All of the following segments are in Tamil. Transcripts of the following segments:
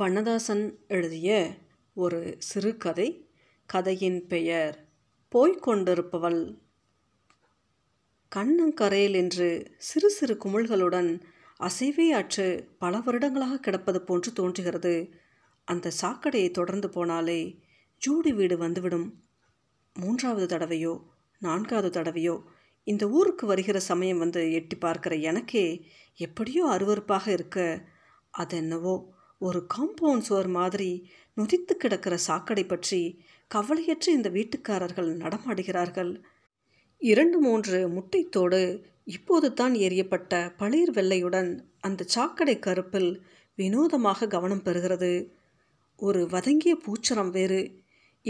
வண்ணதாசன் எழுதிய ஒரு சிறுகதை. கதையின் பெயர் போய்கொண்டிருப்பவள். கண்ணங்கரையில் என்று சிறு சிறு குமிழ்களுடன் அசைவே அற்று பல வருடங்களாக கிடப்பது போன்று தோன்றுகிறது. அந்த சாக்கடையை தொடர்ந்து போனாலே ஜூடி வீடு வந்துவிடும். 3வது தடவையோ 4வது தடவையோ இந்த ஊருக்கு வருகிற சமயம் வந்து எட்டி பார்க்கிற எனக்கே எப்படியோ அருவருப்பாக இருக்க, அதென்னவோ ஒரு காம்பவுண்ட் சுவர் மாதிரி நொதித்து கிடக்கிற சாக்கடை பற்றி கவலையற்று இந்த வீட்டுக்காரர்கள் நடமாடுகிறார்கள். 2-3 முட்டைத்தோடு இப்போது தான் எரியப்பட்ட பளிர் வெள்ளையுடன் அந்த சாக்கடை கருப்பில் வினோதமாக கவனம் பெறுகிறது. ஒரு வதங்கிய பூச்சரம் வேறு.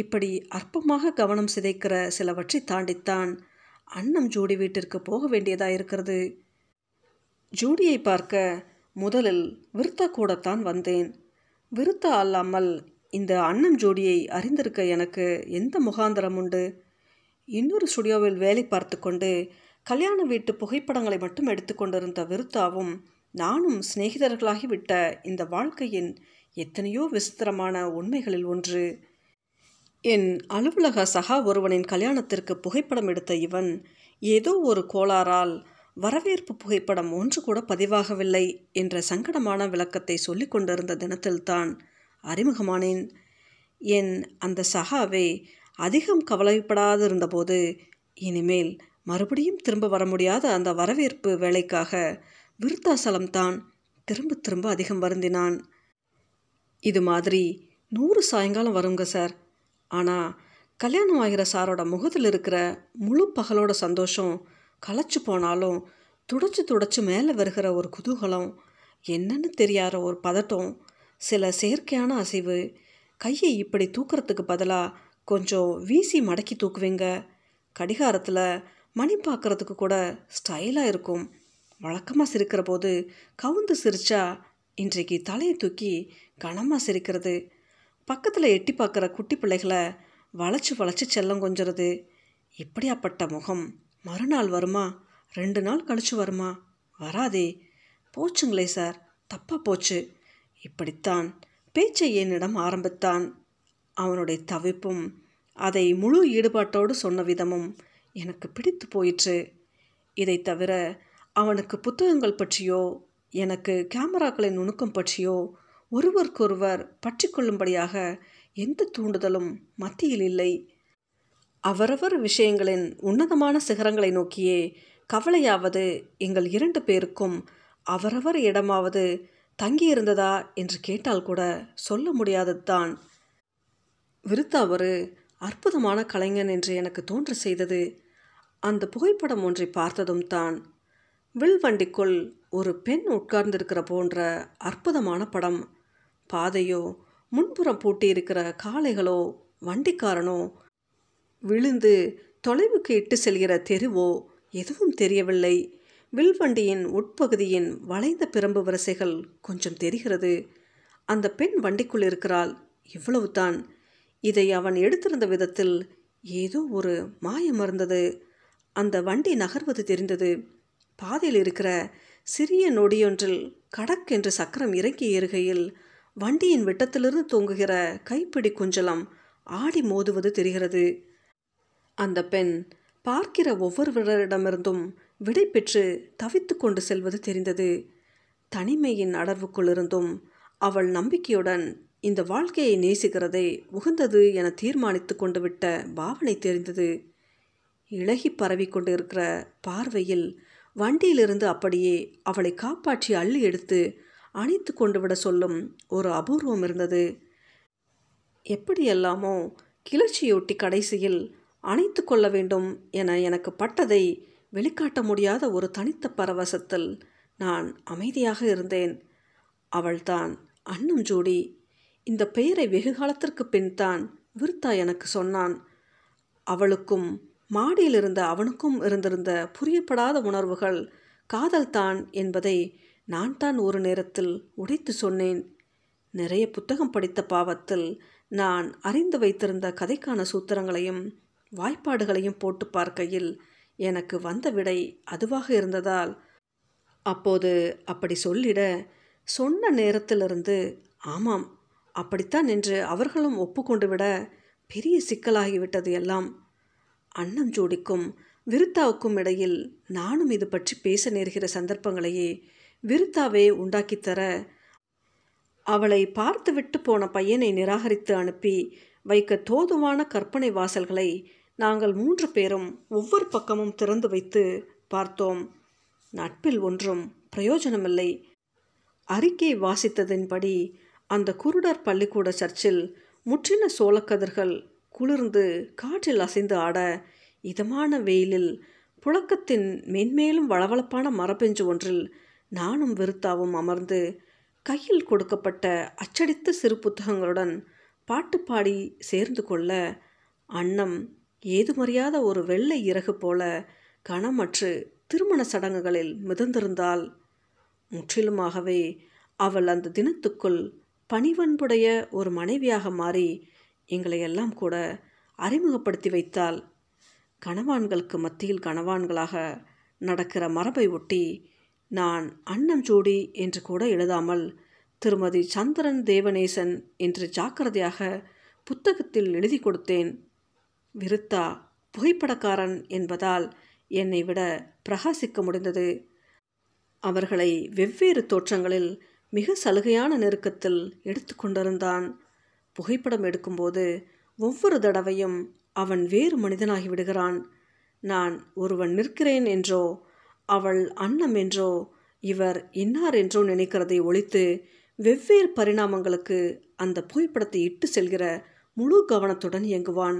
இப்படி அற்பமாக கவனம் சிதைக்கிற சிலவற்றை தாண்டித்தான் அண்ணம் ஜூடி வீட்டிற்கு போக வேண்டியதாக இருக்கிறது. ஜூடியை பார்க்க முதலில் விருத்தா கூடத்தான் வந்தேன். விருத்தா அல்லாமல் இந்த அண்ணம் ஜூடியை அறிந்திருக்க எனக்கு எந்த முகாந்திரம் உண்டு? இன்னொரு ஸ்டுடியோவில் வேலை பார்த்து கொண்டு கல்யாண வீட்டு புகைப்படங்களை மட்டும் எடுத்துக்கொண்டிருந்த விருத்தாவும் நானும் சிநேகிதர்களாகிவிட்ட இந்த வாழ்க்கையின் எத்தனையோ விசித்திரமான உண்மைகளில் ஒன்று. என் அலுவலக சகா ஒருவனின் கல்யாணத்திற்கு புகைப்படம் எடுத்த இவன் ஏதோ ஒரு கோளாறால் வரவேற்பு புகைப்படம் ஒன்று கூட பதிவாகவில்லை என்ற சங்கடமான விளக்கத்தை சொல்லி கொண்டிருந்த தினத்தில்தான் அறிமுகமானேன். என் அந்த சகாவை அதிகம் கவலைப்படாதிருந்தபோது இனிமேல் மறுபடியும் திரும்ப வர முடியாத அந்த வரவேற்பு வேலைக்காக விருத்தாசலம்தான் திரும்ப திரும்ப அதிகம் வருந்தினான். இது மாதிரி 100 சாயங்காலம் வருங்க சார், ஆனால் கல்யாணம் ஆகிற சாரோட முகத்தில் இருக்கிற முழு பகலோட சந்தோஷம் களைச்சு போனாலும் துடைச்சி துடைச்சி மேலே வருகிற ஒரு குதூகலம், என்னன்னு தெரியாத ஒரு பதட்டம், சில செயற்கையான அசைவு, கையை இப்படி தூக்கிறதுக்கு பதிலாக கொஞ்சம் வீசி மடக்கி தூக்குவீங்க, கடிகாரத்தில் மணி பார்க்குறதுக்கு கூட ஸ்டைலாக இருக்கும், வழக்கமாக சிரிக்கிற போது கவுந்து சிரித்தா இன்றைக்கு தலையை தூக்கி கனமாக சிரிக்கிறது, பக்கத்தில் எட்டி பார்க்குற குட்டி பிள்ளைகளை வளைச்சி வளைச்சி செல்லம் கொஞ்சிறது. இப்படியாப்பட்ட முகம் மறுநாள் வருமா, 2 நாள் கழிச்சு வருமா, வராதே, போச்சுங்களே சார், தப்பாக போச்சு, இப்படித்தான் பேச்சை என்னிடம் ஆரம்பித்தான். அவனுடைய தவிப்பும் அதை முழு ஈடுபாட்டோடு சொன்ன விதமும் எனக்கு பிடித்து போயிற்று. இதை தவிர அவனுக்கு புத்தகங்கள் பற்றியோ எனக்கு கேமராக்களின் நுணுக்கம் பற்றியோ ஒருவருக்கொருவர் பற்றி கொள்ளும்படியாக எந்த தூண்டுதலும் மத்தியில் இல்லை. அவரவர் விஷயங்களின் உன்னதமான சிகரங்களை நோக்கியே கவலையாவது எங்கள் 2 பேருக்கும் அவரவர் இடமாவது தங்கியிருந்ததா என்று கேட்டால் கூட சொல்ல முடியாதது தான். விருத்தா ஒரு அற்புதமான கலைஞன் என்று எனக்கு தோன்ற செய்தது அந்த புகைப்படம் ஒன்றை பார்த்ததும் தான். வில்வண்டிக்குள் ஒரு பெண் உட்கார்ந்திருக்கிற போன்ற அற்புதமான படம். பாதையோ முன்புறம் பூட்டியிருக்கிற காளைகளோ வண்டிக்காரனோ விழுந்து தொலைவுக்கு இட்டு செல்கிற தெருவோ எதுவும் தெரியவில்லை. வில்வண்டியின் உட்பகுதியின் வளைந்த பிரம்பு வரிசைகள் கொஞ்சம் தெரிகிறது. அந்த பெண் வண்டிக்குள் இருக்கிறாள், இவ்வளவுதான். இதை அவன் எடுத்திருந்த விதத்தில் ஏதோ ஒரு மாயமர்ந்தது. அந்த வண்டி நகர்வது தெரிந்தது. பாதையில் இருக்கிற சிறிய நொடியொன்றில் கடக் என்று சக்கரம் இறங்கி ஏறுகையில் வண்டியின் வெட்டத்திலிருந்து தொங்குகிற கைப்பிடி குஞ்சலம் ஆடி மோதுவது தெரிகிறது. அந்த பெண் பார்க்கிற ஒவ்வொருவரிடமிருந்தும் விடை பெற்று தவித்து கொண்டு செல்வது தெரிந்தது. தனிமையின் அடர்வுக்குள்ளிருந்தும் அவள் நம்பிக்கையுடன் இந்த வாழ்க்கையை நேசிக்கிறதே உகந்தது என தீர்மானித்து கொண்டு விட்ட பாவனை தெரிந்தது. இலகி பரவி கொண்டு இருக்கிற பார்வையில் வண்டியிலிருந்து அப்படியே அவளை காப்பாற்றி அள்ளி எடுத்து அணைத்து கொண்டு விட சொல்லும் ஒரு அபூர்வம் இருந்தது. எப்படியெல்லாமோ கிளர்ச்சியொட்டி கடைசியில் அணைத்து கொள்ள வேண்டும் என எனக்கு பட்டதை வெளிக்காட்ட முடியாத ஒரு தனித்த பரவசத்தில் நான் அமைதியாக இருந்தேன். அவள்தான் அண்ணம் ஜூடி. இந்த பெயரை வெகு காலத்திற்கு பின் தான் விருத்தா எனக்கு சொன்னான். அவளுக்கும் மாடியில் இருந்த அவனுக்கும் இருந்திருந்த புரியப்படாத உணர்வுகள் காதல்தான் என்பதை நான் தான் ஒரு நேரத்தில் உடைத்து சொன்னேன். நிறைய புத்தகம் படித்த பாவத்தில் நான் அறிந்து வைத்திருந்த கதைக்கான சூத்திரங்களையும் வாய்ப்பாடுகளையும் போட்டு பார்க்கையில் எனக்கு வந்த விடை அதுவாக இருந்ததால் அப்போது அப்படி சொல்லிட சொன்ன நேரத்திலிருந்து ஆமாம் அப்படித்தான் என்று அவர்களும் ஒப்புக்கொண்டு விட பெரிய சிக்கலாகிவிட்டது எல்லாம். அண்ணம் ஜூடிக்கும் விருத்தாவுக்கும் இடையில் நானும் இது பற்றி பேச நேர்கிற சந்தர்ப்பங்களையே விருத்தாவே உண்டாக்கித்தர, அவளை பார்த்துவிட்டு போன பையனை நிராகரித்து அனுப்பி வைக்க தோதுவான கற்பனை வாசல்களை நாங்கள் 3 பேரும் ஒவ்வொரு பக்கமும் திறந்து வைத்து பார்த்தோம். நட்பில் ஒன்றும் பிரயோஜனமில்லை. அறிக்கை வாசித்ததின்படி அந்த குருடர் பள்ளிக்கூட சர்ச்சில் முற்றின சோளக்கதிர்கள் குளிர்ந்து காற்றில் அசைந்து ஆட, இதமான வெயிலில் புழக்கத்தின் மென்மேலும் வளவளப்பான மரப்பெஞ்சு ஒன்றில் நானும் விருத்தாவும் அமர்ந்து கையில் கொடுக்கப்பட்ட அச்சடித்த சிறு புத்தகங்களுடன் பாட்டுப்பாடி சேர்ந்து கொள்ள, அண்ணம் ஏதுமறியாத ஒரு வெள்ளை இறகு போல கணமற்று திருமண சடங்குகளில் மிதந்திருந்தாள். முற்றிலுமாகவே அவள் அந்த தினத்துக்குள் பணிவன்புடைய ஒரு மனைவியாக மாறி எங்களையெல்லாம் கூட அறிமுகப்படுத்தி வைத்தாள். கணவான்களுக்கு மத்தியில் கணவான்களாக நடக்கிற மரபை ஒட்டி நான் அண்ணம் ஜூடி என்று கூட எழுதாமல் திருமதி சந்திரன் தேவணேசன் என்று ஜாக்கிரதையாக புத்தகத்தில் எழுதி கொடுத்தேன். விருத்தா புகைப்படக்காரன் என்பதால் என்னை விட பிரகாசிக்க முடிந்தது. அவர்களை வெவ்வேறு தோற்றங்களில் மிக சலுகையான நெருக்கத்தில் எடுத்து கொண்டிருந்தான். புகைப்படம் எடுக்கும்போது ஒவ்வொரு தடவையும் அவன் வேறு மனிதனாகி விடுகிறான். நான் ஒருவன் நிற்கிறேன் என்றோ அவள் அண்ணம் என்றோ இவர் இன்னார் என்றோ நினைக்கிறதை ஒழித்து வெவ்வேறு பரிணாமங்களுக்கு அந்த புகைப்படத்தை இட்டு செல்கிற முழு கவனத்துடன் இயங்குவான்.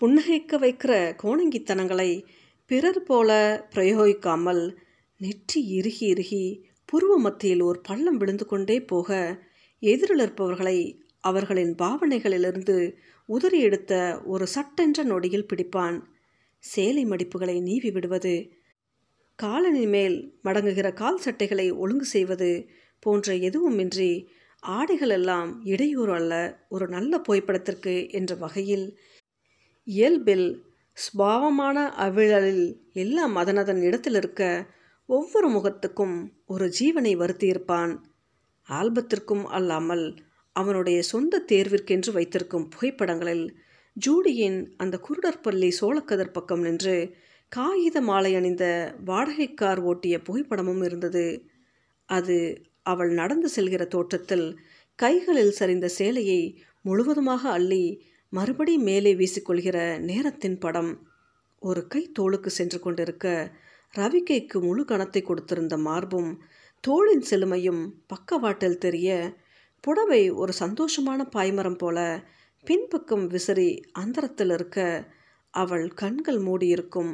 புன்னகைக்க வைக்கிற கோணங்கித்தனங்களை பிறர் போல பிரயோகிக்காமல் நெற்றி இறுகி இறுகி புருவ மத்தியில் ஒரு பள்ளம் விழுந்து கொண்டே போக, எதிரில் இருப்பவர்களை அவர்களின் பாவனைகளிலிருந்து உதறி எடுத்த ஒரு சட்டென்ற நொடியில் பிடிப்பான். சேலை மடிப்புகளை நீவி விடுவது, காலனி மேல் மடங்குகிற கால் சட்டைகளை ஒழுங்கு செய்வது போன்ற எதுவுமின்றி ஆடைகளெல்லாம் இடையூறு அல்ல ஒரு நல்ல புகைப்படத்திற்கு என்ற வகையில் இயல்பில் சுபாவமான அவிழலில் எல்லாம் அதனதன் இடத்தில் இருக்க ஒவ்வொரு முகத்துக்கும் ஒரு ஜீவனை வருத்தியிருப்பான். ஆல்பத்திற்கும் அல்லாமல் அவனுடைய சொந்த தேர்விற்கென்று வைத்திருக்கும் புகைப்படங்களில் ஜூடியின் அந்த குருடற்பள்ளி சோளக்கதிர் பக்கம் நின்று காகித மாலை அணிந்த வாடகைக்கார் ஓட்டிய புகைப்படமும் இருந்தது. அது அவள் நடந்து செல்கிற தோற்றத்தில் கைகளில் சரிந்த சேலையை முழுவதுமாக அள்ளி மறுபடி மேலே வீசிக்கொள்கிற நேரத்தின் படம். ஒரு கை தோளுக்கு சென்று கொண்டிருக்க ரவிக்கைக்கு முழு கணத்தை கொடுத்திருந்த மார்பும் தோளின் செழுமையும் பக்கவாட்டில் தெரிய, புடவை ஒரு சந்தோஷமான பாய்மரம் போல பின்பக்கம் விசிறி அந்தரத்தில் இருக்க, அவள் கண்கள் மூடியிருக்கும்.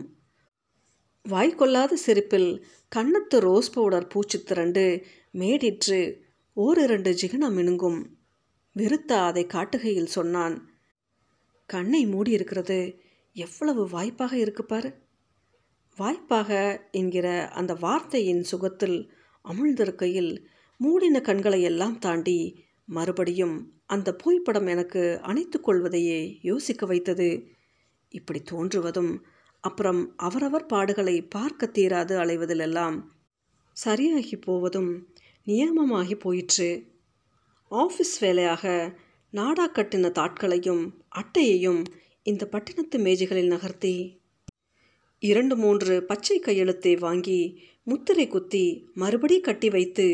வாய்க்கொள்ளாத சிரிப்பில் கண்ணத்து ரோஸ் பவுடர் பூச்சி திரண்டு மேடிற்று ஓரிரண்டு ஜிகனம் மினுங்கும். விருத்தா அதை காட்டுகையில் சொன்னான், கண்ணை மூடியிருக்கிறது எவ்வளவு வாய்ப்பாக இருக்குப்பார். வாய்ப்பாக என்கிற அந்த வார்த்தையின் சுகத்தில் அமிழ்ந்திருக்கையில் மூடின கண்களையெல்லாம் தாண்டி மறுபடியும் அந்த புகைப்படம் எனக்கு அணைத்து கொள்வதையே யோசிக்க வைத்தது. இப்படி தோன்றுவதும் அப்புறம் அவரவர் பாடுகளை பார்க்க தீராது அலைவதிலெல்லாம் சரியாகி போவதும் நியமமாகி போயிற்று. ஆஃபீஸ் வேலையாக நாடா கட்டின தாட்களையும் அட்டையையும் இந்த பட்டினத்து மேஜைகளில் நகர்த்தி 2-3 பச்சை கையெழுத்தை வாங்கி முத்திரை குத்தி மறுபடி கட்டி வைத்து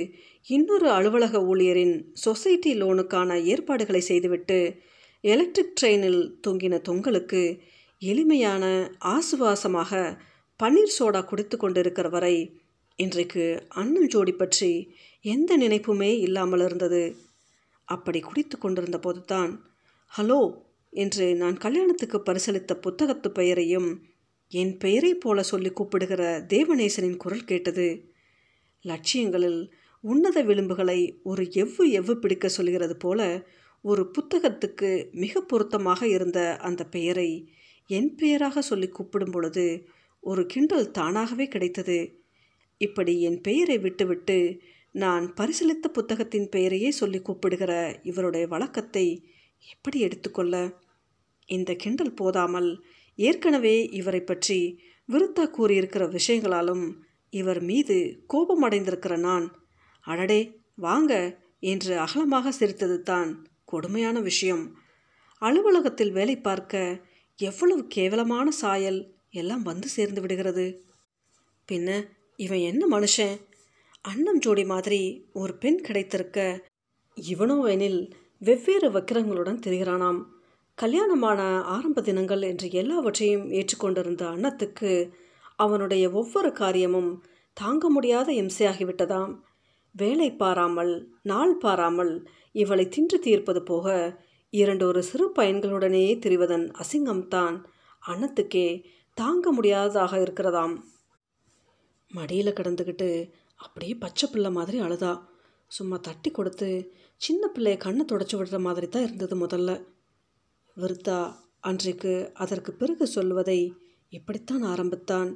இன்னொரு அலுவலக ஊழியரின் சொசைட்டி லோனுக்கான ஏற்பாடுகளை செய்துவிட்டு எலக்ட்ரிக் ட்ரெயினில் தொங்கின தொங்கலுக்கு எளிமையான ஆசுவாசமாக பன்னீர் சோடா குடித்து கொண்டிருக்கிற வரை இன்றைக்கு அண்ணம் ஜோடி பற்றி எந்த நினைப்புமே இல்லாமல் இருந்தது. அப்படி குடித்து கொண்டிருந்த போதுதான் ஹலோ என்று நான் கல்யாணத்துக்கு பரிசளித்த புத்தகத்து பெயரையும் என் பெயரை போல சொல்லி கூப்பிடுகிற தேவநேசனின் குரல் கேட்டது. லட்சியங்களில் உன்னத விளிம்புகளை ஒரு எவ்வு எவ்வு பிடிக்க சொல்கிறது போல ஒரு புத்தகத்துக்கு மிக பொருத்தமாக இருந்த அந்த பெயரை என் பெயராக சொல்லி கூப்பிடும் பொழுது ஒரு கிண்டல் தானாகவே கிடைத்தது. இப்படி என் பெயரை விட்டுவிட்டு நான் பரிசளித்த புத்தகத்தின் பெயரையே சொல்லி கூப்பிடுகிற இவருடைய வழக்கத்தை எப்படி எடுத்துக்கொள்ள? இந்த கிண்டல் போதாமல் ஏற்கனவே இவரை பற்றி விருத்தா கூறியிருக்கிற விஷயங்களாலும் இவர் மீது கோபமடைந்திருக்கிற நான், அடடே வாங்க என்று அகலமாக சிரித்தது தான் கொடுமையான விஷயம். அலுவலகத்தில் வேலை பார்க்க எவ்வளவு கேவலமான சாயல் எல்லாம் வந்து சேர்ந்து விடுகிறது. பின்ன இவன் என்ன மனுஷன்? அண்ணம் ஜோடி மாதிரி ஒரு பெண் கிடைத்திருக்க இவனோவெனில் வெவ்வேறு வக்கிரங்களுடன் திரிகிறானாம். கல்யாணமான ஆரம்ப தினங்கள் என்று எல்லாவற்றையும் ஏற்றுக்கொண்டிருந்த அண்ணத்துக்கு அவனுடைய ஒவ்வொரு காரியமும் தாங்க முடியாத இம்சையாகிவிட்டதாம். வேலை பாராமல் நாள் பாராமல் இவளை தின்று தீர்ப்பது போக இரண்டொரு சிறு பையன்களுடனேயே திரிவதன் அசிங்கம்தான் அண்ணத்துக்கே தாங்க முடியாததாக இருக்கிறதாம். மடியில் கிடந்துக்கிட்டு அப்படியே பச்சை பிள்ளை மாதிரி அழுதா. சும்மா தட்டி கொடுத்து சின்ன பிள்ளையை கண்ணை தொடச்சி விடுற மாதிரி தான் இருந்தது முதல்ல. விருத்தா அன்றைக்கு அதற்கு பிறகு சொல்வதை இப்படித்தான் ஆரம்பித்தான்.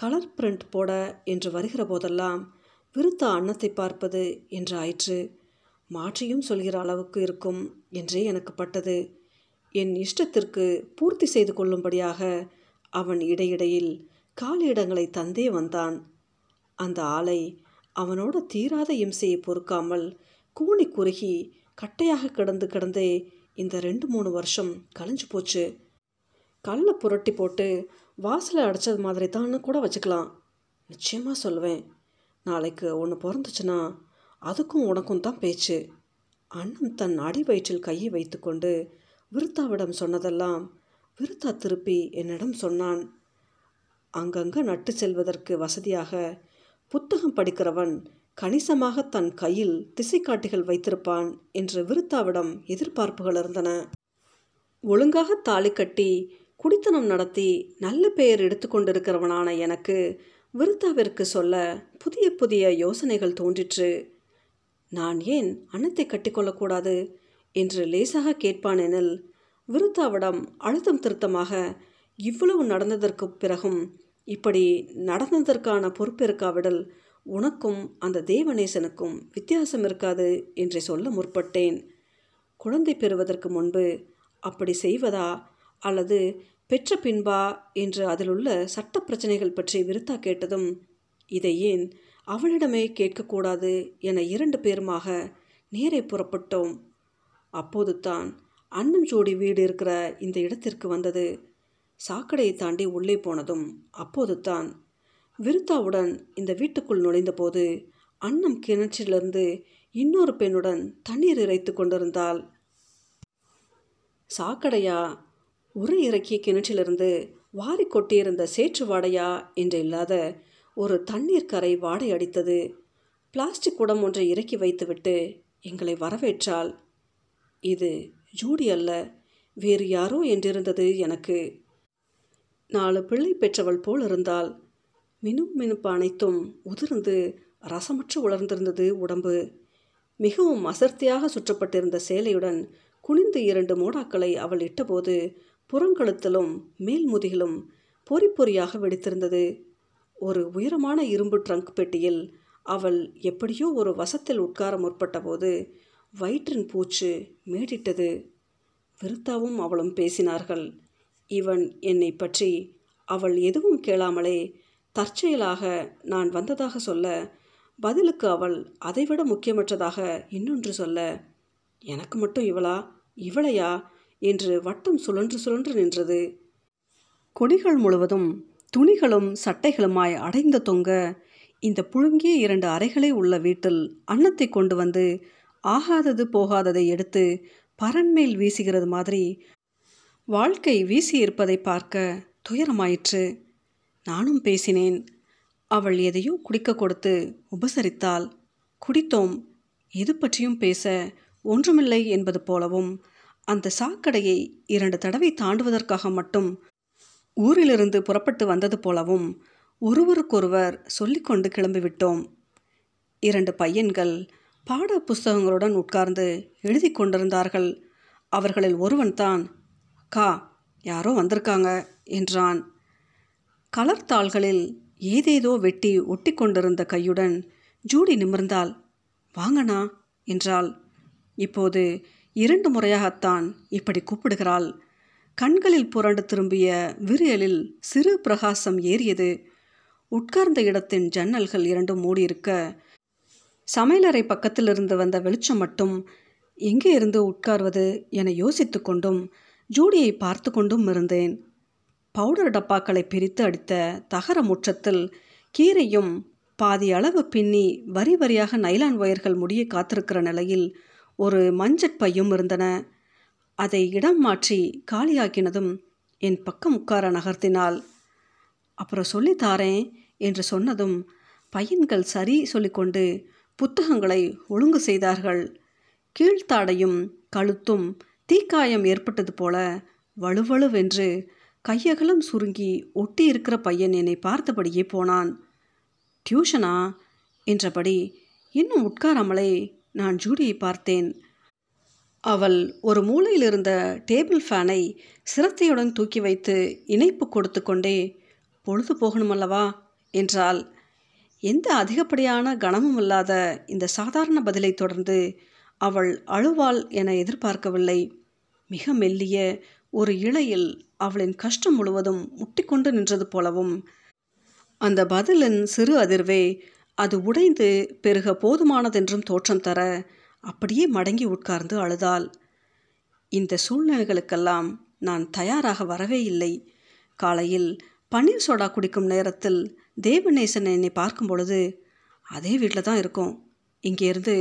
கலர் பிரிண்ட் போட என்று வருகிற போதெல்லாம் விருத்தா அன்னத்தை பார்ப்பது என்று ஆயிற்று. மாற்றியும் சொல்கிற அளவுக்கு இருக்கும் என்றே எனக்கு பட்டது. என் இஷ்டத்திற்கு பூர்த்தி செய்து கொள்ளும்படியாக அவன் இடையிடையில் காலியிடங்களை தந்தே வந்தான். அந்த ஆளை அவனோட தீராத இம்சையை பொறுக்காமல் கூணி குறுகி கட்டையாக கிடந்தே இந்த 2-3 வருஷம் கழிஞ்சு போச்சு. கல்லை புரட்டி போட்டு வாசலை அடைச்சது மாதிரி தான்னு கூட வச்சுக்கலாம். நிச்சயமாக சொல்லுவேன், நாளைக்கு ஒன்று பிறந்துச்சுன்னா அதுக்கும் உனக்கும் தான் பேச்சு. அண்ணன் தன் அடி வயிற்றில் கையை வைத்து கொண்டு விருத்தாவிடம் சொன்னதெல்லாம் விருத்தா திருப்பி என்னிடம் சொன்னான். அங்கங்கே நட்டு செல்வதற்கு வசதியாக புத்தகம் படிக்கிறவன் கணிசமாக தன் கையில் திசைக்காட்டிகள் வைத்திருப்பான் என்று விருத்தாவிடம் எதிர்பார்ப்புகள் இருந்தன. ஒழுங்காக தாலி கட்டி குடித்தனம் நடத்தி நல்ல பெயர் எடுத்துக்கொண்டிருக்கிறவனான எனக்கு விருத்தாவிற்கு சொல்ல புதிய புதிய யோசனைகள் தோன்றிற்று. நான் ஏன் அன்னத்தை கட்டிக்கொள்ளக்கூடாது என்று லேசாக கேட்பானெனில் விருத்தாவிடம் அழுத்தம் திருத்தமாக இவ்வளவு நடந்ததற்கு பிறகும் இப்படி நடந்ததற்கான பொறுப்பிருக்காவிடல் உனக்கும் அந்த தேவணேசனுக்கும் வித்தியாசம் இருக்காது என்று சொல்ல முற்பட்டேன். குழந்தை பெறுவதற்கு முன்பு அப்படி செய்வதா அல்லது பெற்ற பின்பா என்று அதிலுள்ள சட்ட பிரச்சனைகள் பற்றி விருத்தா கேட்டதும் இதை ஏன் அவளிடமே கேட்கக்கூடாது என 2 பேருமாக நேரே புறப்பட்டோம். அப்போது தான் அண்ணம் ஜோடி வீடு இருக்கிற இந்த இடத்திற்கு வந்தது. சாக்கடையை தாண்டி உள்ளே போனதும் அப்போது தான் விருத்தாவுடன் இந்த வீட்டுக்குள் நுழைந்தபோது அண்ணம் கிணற்றிலிருந்து இன்னொரு பெண்ணுடன் தண்ணீர் இறைத்து கொண்டிருந்தாள். சாக்கடையா, ஒரு இறக்கிய கிணற்றிலிருந்து வாரி கொட்டியிருந்த சேற்று வாடையா என்று இல்லாத ஒரு தண்ணீர் கரை வாடை அடித்தது. பிளாஸ்டிக் குடம் ஒன்றை இறக்கி வைத்துவிட்டு எங்களை வரவேற்றாள். இது ஜூடி அல்ல, வேறு யாரோ என்றிருந்தது எனக்கு. 4 பிள்ளை பெற்றவள் போல் இருந்தாள். மினுமினுப்பு அனைத்தும் உதிர்ந்து ரசமற்று உலர்ந்திருந்தது உடம்பு. மிகவும் அசர்த்தியாக சுற்றப்பட்டிருந்த சேலையுடன் குனிந்து 2 மோடாக்களை அவள் இட்டபோது புறங்கழுத்திலும் மேல்முதிகளும் பொறி பொறியாக வெடித்திருந்தது. ஒரு உயரமான இரும்பு ட்ரங்க் பெட்டியில் அவள் எப்படியோ ஒரு வசத்தில் உட்கார முற்பட்ட போது வயிற்றின் பூச்சு மேடிட்டது. விருத்தாவும் அவளும் பேசினார்கள். இவன் என்னை பற்றி அவள் எதுவும் கேளாமலே தற்செயலாக நான் வந்ததாக சொல்ல, பதிலுக்கு அவள் அதைவிட முக்கியமற்றதாக இன்னொன்று சொல்ல, எனக்கு மட்டும் இவளா இவளையா என்று வட்டம் சுழன்று சுழன்று நின்றது. கொடிகள் முழுவதும் துணிகளும் சட்டைகளுமாய் அடைந்து தொங்க இந்த புழுங்கிய 2 அறைகளே உள்ள வீட்டில் அன்னத்தை கொண்டு வந்து ஆகாதது போகாததை எடுத்து பரண்மேல் வீசுகிறது மாதிரி வாழ்க்கை வீசி இருப்பதை பார்க்க துயரமாயிற்று. நானும் பேசினேன். அவள் எதையோ குடிக்க கொடுத்து உபசரித்தாள். குடித்தோம். எது பற்றியும் பேச ஒன்றுமில்லை என்பது போலவும் அந்த சாக்கடையை 2 தடவை தாண்டுவதற்காக மட்டும் ஊரிலிருந்து புறப்பட்டு வந்தது போலவும் ஒருவருக்கொருவர் சொல்லிக்கொண்டு கிளம்பிவிட்டோம். 2 பையன்கள் பாட புஸ்தகங்களுடன் உட்கார்ந்து எழுதி கொண்டிருந்தார்கள். அவர்களில் ஒருவன் தான், "அக்கா, யாரோ வந்திருக்காங்க" என்றான். கலர் தாள்களில் ஏதேதோ வெட்டி ஒட்டி கொண்டிருந்த கையுடன் ஜூடி நிமிர்ந்தாள். "வாங்கண்ணா" என்றாள். இப்போது 2 முறையாகத்தான் இப்படி கூப்பிடுகிறாள். கண்களில் புரண்டு திரும்பிய விரியலில் சிறு பிரகாசம் ஏறியது. உட்கார்ந்த இடத்தின் ஜன்னல்கள் 2ம் மூடியிருக்க சமையலறை பக்கத்திலிருந்து வந்த வெளிச்சம் மட்டும் எங்கே இருந்து உட்கார்வது என யோசித்து கொண்டும் ஜூடியை பார்த்து கொண்டும் இருந்தேன். பவுடர் டப்பாக்களை பிரித்து அடித்த தகர முற்றத்தில் கீரையும் பாதி அளவு பின்னி வரி வரியாக நைலான் ஒயர்கள் முடிய காத்திருக்கிற நிலையில் ஒரு மஞ்சட்பையும் இருந்தன. அதை இடம் மாற்றி காலியாக்கினதும் என் பக்கம் உட்கார நகர்த்தினாள். அப்புறம் சொல்லித்தாரேன் என்று சொன்னதும் பையன்கள் சரி சொல்லிக்கொண்டு புத்தகங்களை ஒழுங்கு செய்தார்கள். கீழ்த்தாடையும் கழுத்தும் தீக்காயம் ஏற்பட்டது போல வலுவலுவென்று கையகலம் சுருங்கி ஒட்டி இருக்கிற பையன் என்னை பார்த்தபடியே போனான். டியூஷனா என்றபடி இன்னும் உட்காராமலே நான் ஜூடியை பார்த்தேன். அவள் ஒரு மூலையில் இருந்த டேபிள் ஃபேனை சிரத்தையுடன் தூக்கி வைத்து இணைப்பு கொடுத்து கொண்டே பொழுது போகணுமல்லவா என்றாள். எந்த அதிகப்படியான கனமும் இல்லாத இந்த சாதாரண பதிலை தொடர்ந்து அவள் அழுவாள் என எதிர்பார்க்கவில்லை. மிக மெல்லிய ஒரு இழையில் அவளின் கஷ்டம் முழுவதும் முட்டிக்கொண்டு நின்றது போலவும் அந்த பதிலின் சிறு அதிர்வே அது உடைந்து பெருக போதுமானதென்றும் தோற்றம் தர அப்படியே மடங்கி உட்கார்ந்து அழுதாள். இந்த சூழ்நிலைகளுக்கெல்லாம் நான் தயாராக வரவே இல்லை. காலையில் பன்னீர் சோடா குடிக்கும் நேரத்தில் தேவணேசன் என்னை பார்க்கும் பொழுது அதே வீட்டில் தான் இருக்கோம். இங்கேருந்து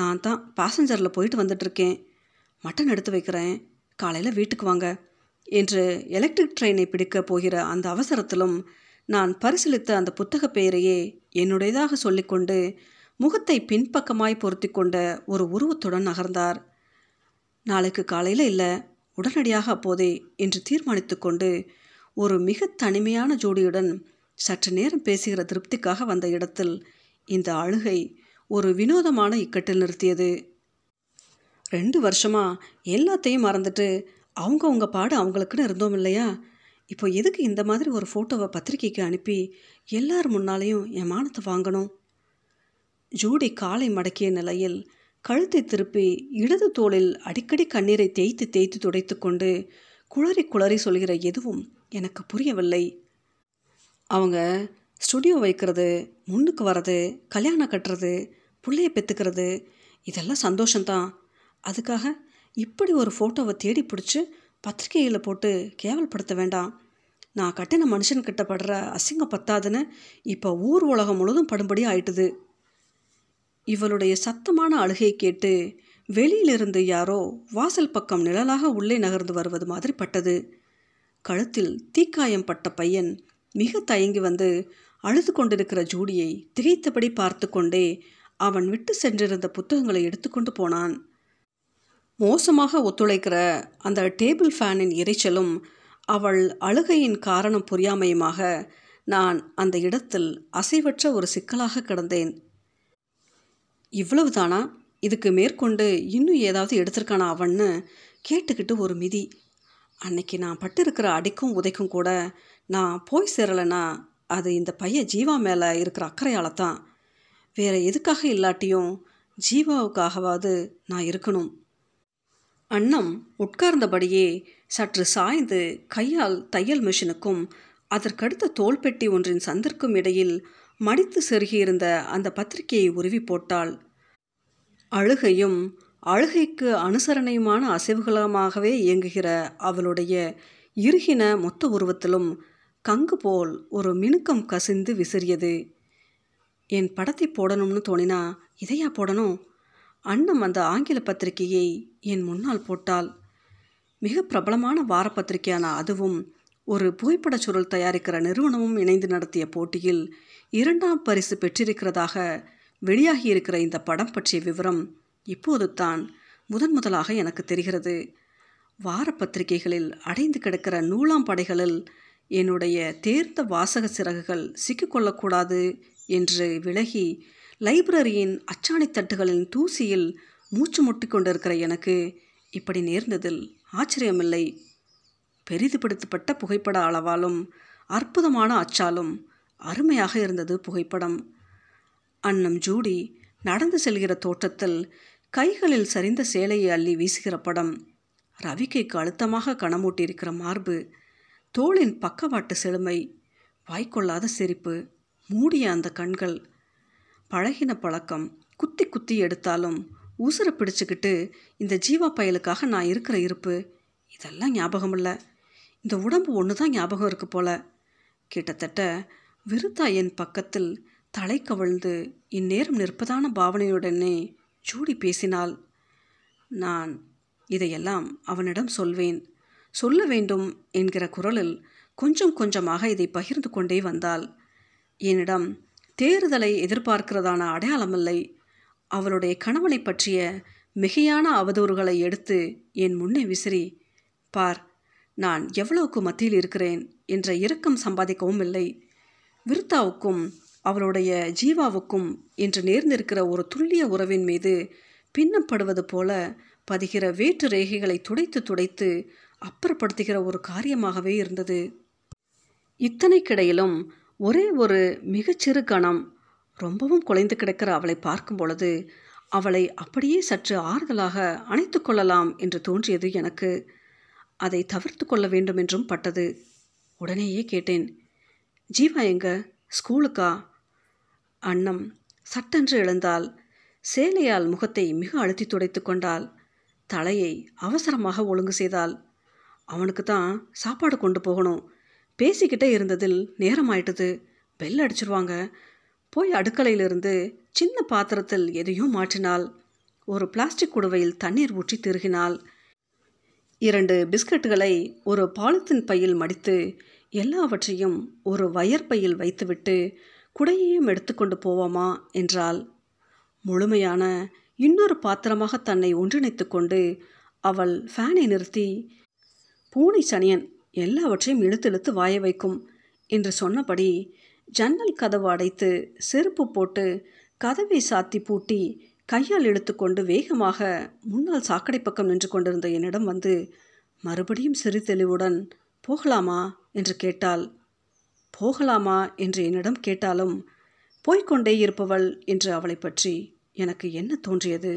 நான் தான் பாசஞ்சரில் போயிட்டு வந்துட்டுருக்கேன். மட்டன் எடுத்து வைக்கிறேன், காலையில் வீட்டுக்கு வாங்க என்று எலக்ட்ரிக் ட்ரெயினை பிடிக்க போகிற அந்த அவசரத்திலும் நான் பரிசீலித்த அந்த புத்தக பெயரையே என்னுடையதாக சொல்லிக்கொண்டு முகத்தை பின்பக்கமாய் பொருத்தி கொண்ட ஒரு உருவத்துடன் நகர்ந்தார். நாளைக்கு காலையில் இல்லை, உடனடியாக அப்போதே என்று தீர்மானித்து கொண்டு ஒரு மிக தனிமையான ஜோடியுடன் சற்று நேரம் பேசுகிற திருப்திக்காக வந்த இடத்தில் இந்த அழுகை ஒரு வினோதமான இக்கட்டில் நிறுத்தியது. 2 வருஷமாக எல்லாத்தையும் மறந்துட்டு அவங்கவுங்க பாடு அவங்களுக்குன்னு இருந்தோம் இல்லையா? இப்போ எதுக்கு இந்த மாதிரி ஒரு ஃபோட்டோவை பத்திரிக்கைக்கு அனுப்பி எல்லார் முன்னாலேயும் என் மானத்தை வாங்கணும்? ஜூடி காலை மடக்கிய நிலையில் கழுத்தை திருப்பி இடது தோளில் அடிக்கடி கண்ணீரை தேய்த்து தேய்த்து துடைத்து கொண்டு குளறி குளறி சொல்கிற எதுவும் எனக்கு புரியவில்லை. அவங்க ஸ்டுடியோ வைக்கிறது, முன்னுக்கு வர்றது, கல்யாணம் கட்டுறது, பிள்ளைய பெற்றுக்கிறது, இதெல்லாம் சந்தோஷம்தான். அதுக்காக இப்படி ஒரு ஃபோட்டோவை தேடி பிடிச்சி பத்திரிக்கையில் போட்டு கேவல்படுத்த வேண்டாம். நான் கட்டின மனுஷன்கிட்ட படுற அசிங்கம் பத்தாதுன்னு இப்போ ஊர் உலகம் முழுதும் படும்படி ஆயிட்டுது. இவளுடைய சத்தமான அழுகை கேட்டு வெளியிலிருந்து யாரோ வாசல் பக்கம் நிழலாக உள்ளே நகர்ந்து வருவது மாதிரி பட்டது. கழுத்தில் தீக்காயம் பட்ட பையன் மிக தயங்கி வந்து அழுது கொண்டிருக்கிற ஜூடியை திகைத்தபடி பார்த்து கொண்டே அவன் விட்டு சென்றிருந்த புத்தகங்களை எடுத்துக்கொண்டு போனான். மோசமாக ஒத்துழைக்கிற அந்த டேபிள் ஃபேனின் இறைச்சலும் அவள் அழுகையின் காரணம் புரியாமையுமாக நான் அந்த இடத்தில் அசைவற்ற ஒரு சிக்கலாக கிடந்தேன். இவ்வளவுதானா? இதுக்கு மேற்கொண்டு இன்னும் ஏதாவது எடுத்திருக்கானா அவன்னு கேட்டுக்கிட்டு ஒரு மிதி. அன்னைக்கு நான் பட்டிருக்கிற அடிக்கும் உதைக்கும் கூட நான் போய் சேரலைன்னா அது இந்த பையன் ஜீவா மேலே இருக்கிற அக்கறையால் தான். வேறு எதுக்காக இல்லாட்டியும் ஜீவாவுக்காகவாது நான் இருக்கணும். அண்ணம் உட்கார்ந்தபடியே சற்று சாய்ந்து கையால் தையல் மிஷினுக்கும் அதற்கடுத்த தோள்பெட்டி ஒன்றின் சந்திற்கும் இடையில் மடித்து செருகியிருந்த அந்த பத்திரிகையை உருவி போட்டாள். அழுகையும் அழுகைக்கு அனுசரணையுமான அசைவுகளமாகவே இயங்குகிற அவளுடைய இறுகின மொத்த உருவத்திலும் கங்கு போல் ஒரு மினுக்கம் கசிந்து விசிறியது. என் படத்தை போடணும்னு தோணினா இதையா போடணும்? அண்ணம் அந்த ஆங்கில பத்திரிகையை என் முன்னால் போட்டாள். மிக பிரபலமான வார பத்திரிகையான அதுவும் ஒரு புகைப்படச் சுருள் தயாரிக்கிற நிறுவனமும் இணைந்து நடத்திய போட்டியில் 2ஆம் பரிசு பெற்றிருக்கிறதாக வெளியாகியிருக்கிற இந்த படம் பற்றிய விவரம் இப்போது தான் முதலாக எனக்கு தெரிகிறது. வார பத்திரிகைகளில் அடைந்து கிடக்கிற நூலாம் படைகளில் என்னுடைய தேர்ந்த வாசக சிறகுகள் சிக்கிக்கொள்ளக்கூடாது என்று விலகி லைப்ரரியின் அச்சாணி தட்டுகளின் தூசியில் மூச்சு முட்டி கொண்டிருக்கிற எனக்கு இப்படி நேர்ந்ததில் ஆச்சரியமில்லை. பெரிதுபடுத்தப்பட்ட புகைப்பட அளவாலும் அற்புதமான அச்சாலும் அருமையாக இருந்தது புகைப்படம். அண்ணம் ஜூடி நடந்து செல்கிற தோற்றத்தில் கைகளில் சரிந்த சேலையை அள்ளி வீசுகிற படம். ரவிக்கைக்கு அழுத்தமாக கணமூட்டியிருக்கிற மார்பு, தோளின் பக்கவாட்டு செழுமை, வாய்க்கொள்ளாத சிரிப்பு, மூடிய அந்த கண்கள், பழகின பழக்கம், குத்தி குத்தி எடுத்தாலும் ஊசரை பிடிச்சிக்கிட்டு இந்த ஜீவா பயலுக்காக நான் இருக்கிற இருப்பு இதெல்லாம் ஞாபகம் இல்லை. இந்த உடம்பு ஒன்று தான் ஞாபகம் இருக்குது போல. கிட்டத்தட்ட விருத்தா என் பக்கத்தில் தலை கவிழ்ந்து இந்நேரம் நிற்பதான பாவனையுடனே ஜூடி பேசினாள். நான் இதையெல்லாம் அவனிடம் சொல்வேன், சொல்ல வேண்டும் என்கிற குரலில் கொஞ்சம் கொஞ்சமாக இதை பகிர்ந்து கொண்டே வந்தாள். என்னிடம் தேர்தலை எதிர்பார்க்கிறதான அடையாளமில்லை. அவளுடைய கணவனை பற்றிய மிகையான அவதூறுகளை எடுத்து என் முன்னே விசிறி, பார் நான் எவ்வளவுக்கு மத்தியில் இருக்கிறேன் என்ற இரக்கம் சம்பாதிக்கவும் இல்லை. விருத்தாவுக்கும் அவளுடைய ஜீவாவுக்கும் என்று நேர்ந்திருக்கிற ஒரு துல்லிய உறவின் மீது பின்னப்படுவது போல பதிகிற வேற்று ரேகைகளை துடைத்து துடைத்து அப்புறப்படுத்துகிற ஒரு காரியமாகவே இருந்தது. இத்தனைக்கிடையிலும் ஒரே ஒரு மிகச்சிறு கணம் ரொம்பவும் குலைந்து கிடக்கிற அவளை பார்க்கும் பொழுது அவளை அப்படியே சற்று ஆறுதலாக அணைத்து கொள்ளலாம் என்று தோன்றியது எனக்கு. அதை தவிர்த்து கொள்ள வேண்டும் என்றும் பட்டது. உடனேயே கேட்டேன், ஜீவா எங்க, ஸ்கூலுக்கா? அண்ணம் சட்டென்று எழுந்தாள். சேலையால் முகத்தை மிக அழுத்தி துடைத்து கொண்டாள். தலையை அவசரமாக ஒழுங்கு செய்தாள். அவனுக்கு தான் சாப்பாடு கொண்டு போகணும், பேசிக்கிட்டே இருந்ததில் நேரமாயிட்டது, பெல் அடிச்சிருவாங்க. போய் அடுக்கலையிலிருந்து சின்ன பாத்திரத்தில் எதையும் மாற்றினாள். ஒரு பிளாஸ்டிக் குடுவையில் தண்ணீர் ஊற்றி திருகினாள். 2 பிஸ்கட்டுகளை ஒரு பாலித்தீன் பையில் மடித்து எல்லாவற்றையும் ஒரு வயர் பையில் வைத்துவிட்டு குடையையும் எடுத்துக்கொண்டு போவோமா என்றாள். முழுமையான இன்னொரு பாத்திரமாக தன்னை ஒன்றிணைத்து கொண்டு அவள் ஃபேனை நிறுத்தி, பூனை சனியன் எல்லாவற்றையும் இழுத்து வாய வைக்கும் என்று சொன்னபடி ஜன்னல் கதவு அடைத்து செருப்பு போட்டு கதவை சாத்தி பூட்டி கையால் இழுத்து கொண்டு வேகமாக முன்னால் சாக்கடை பக்கம் நின்று கொண்டிருந்த என்னிடம் வந்து மறுபடியும் சிறு தெளிவுடன் போகலாமா என்று கேட்டாள். போகலாமா என்று என்னிடம் கேட்டாலும் போய்கொண்டே இருப்பவள் என்று அவளை பற்றி எனக்கு என்ன தோன்றியது?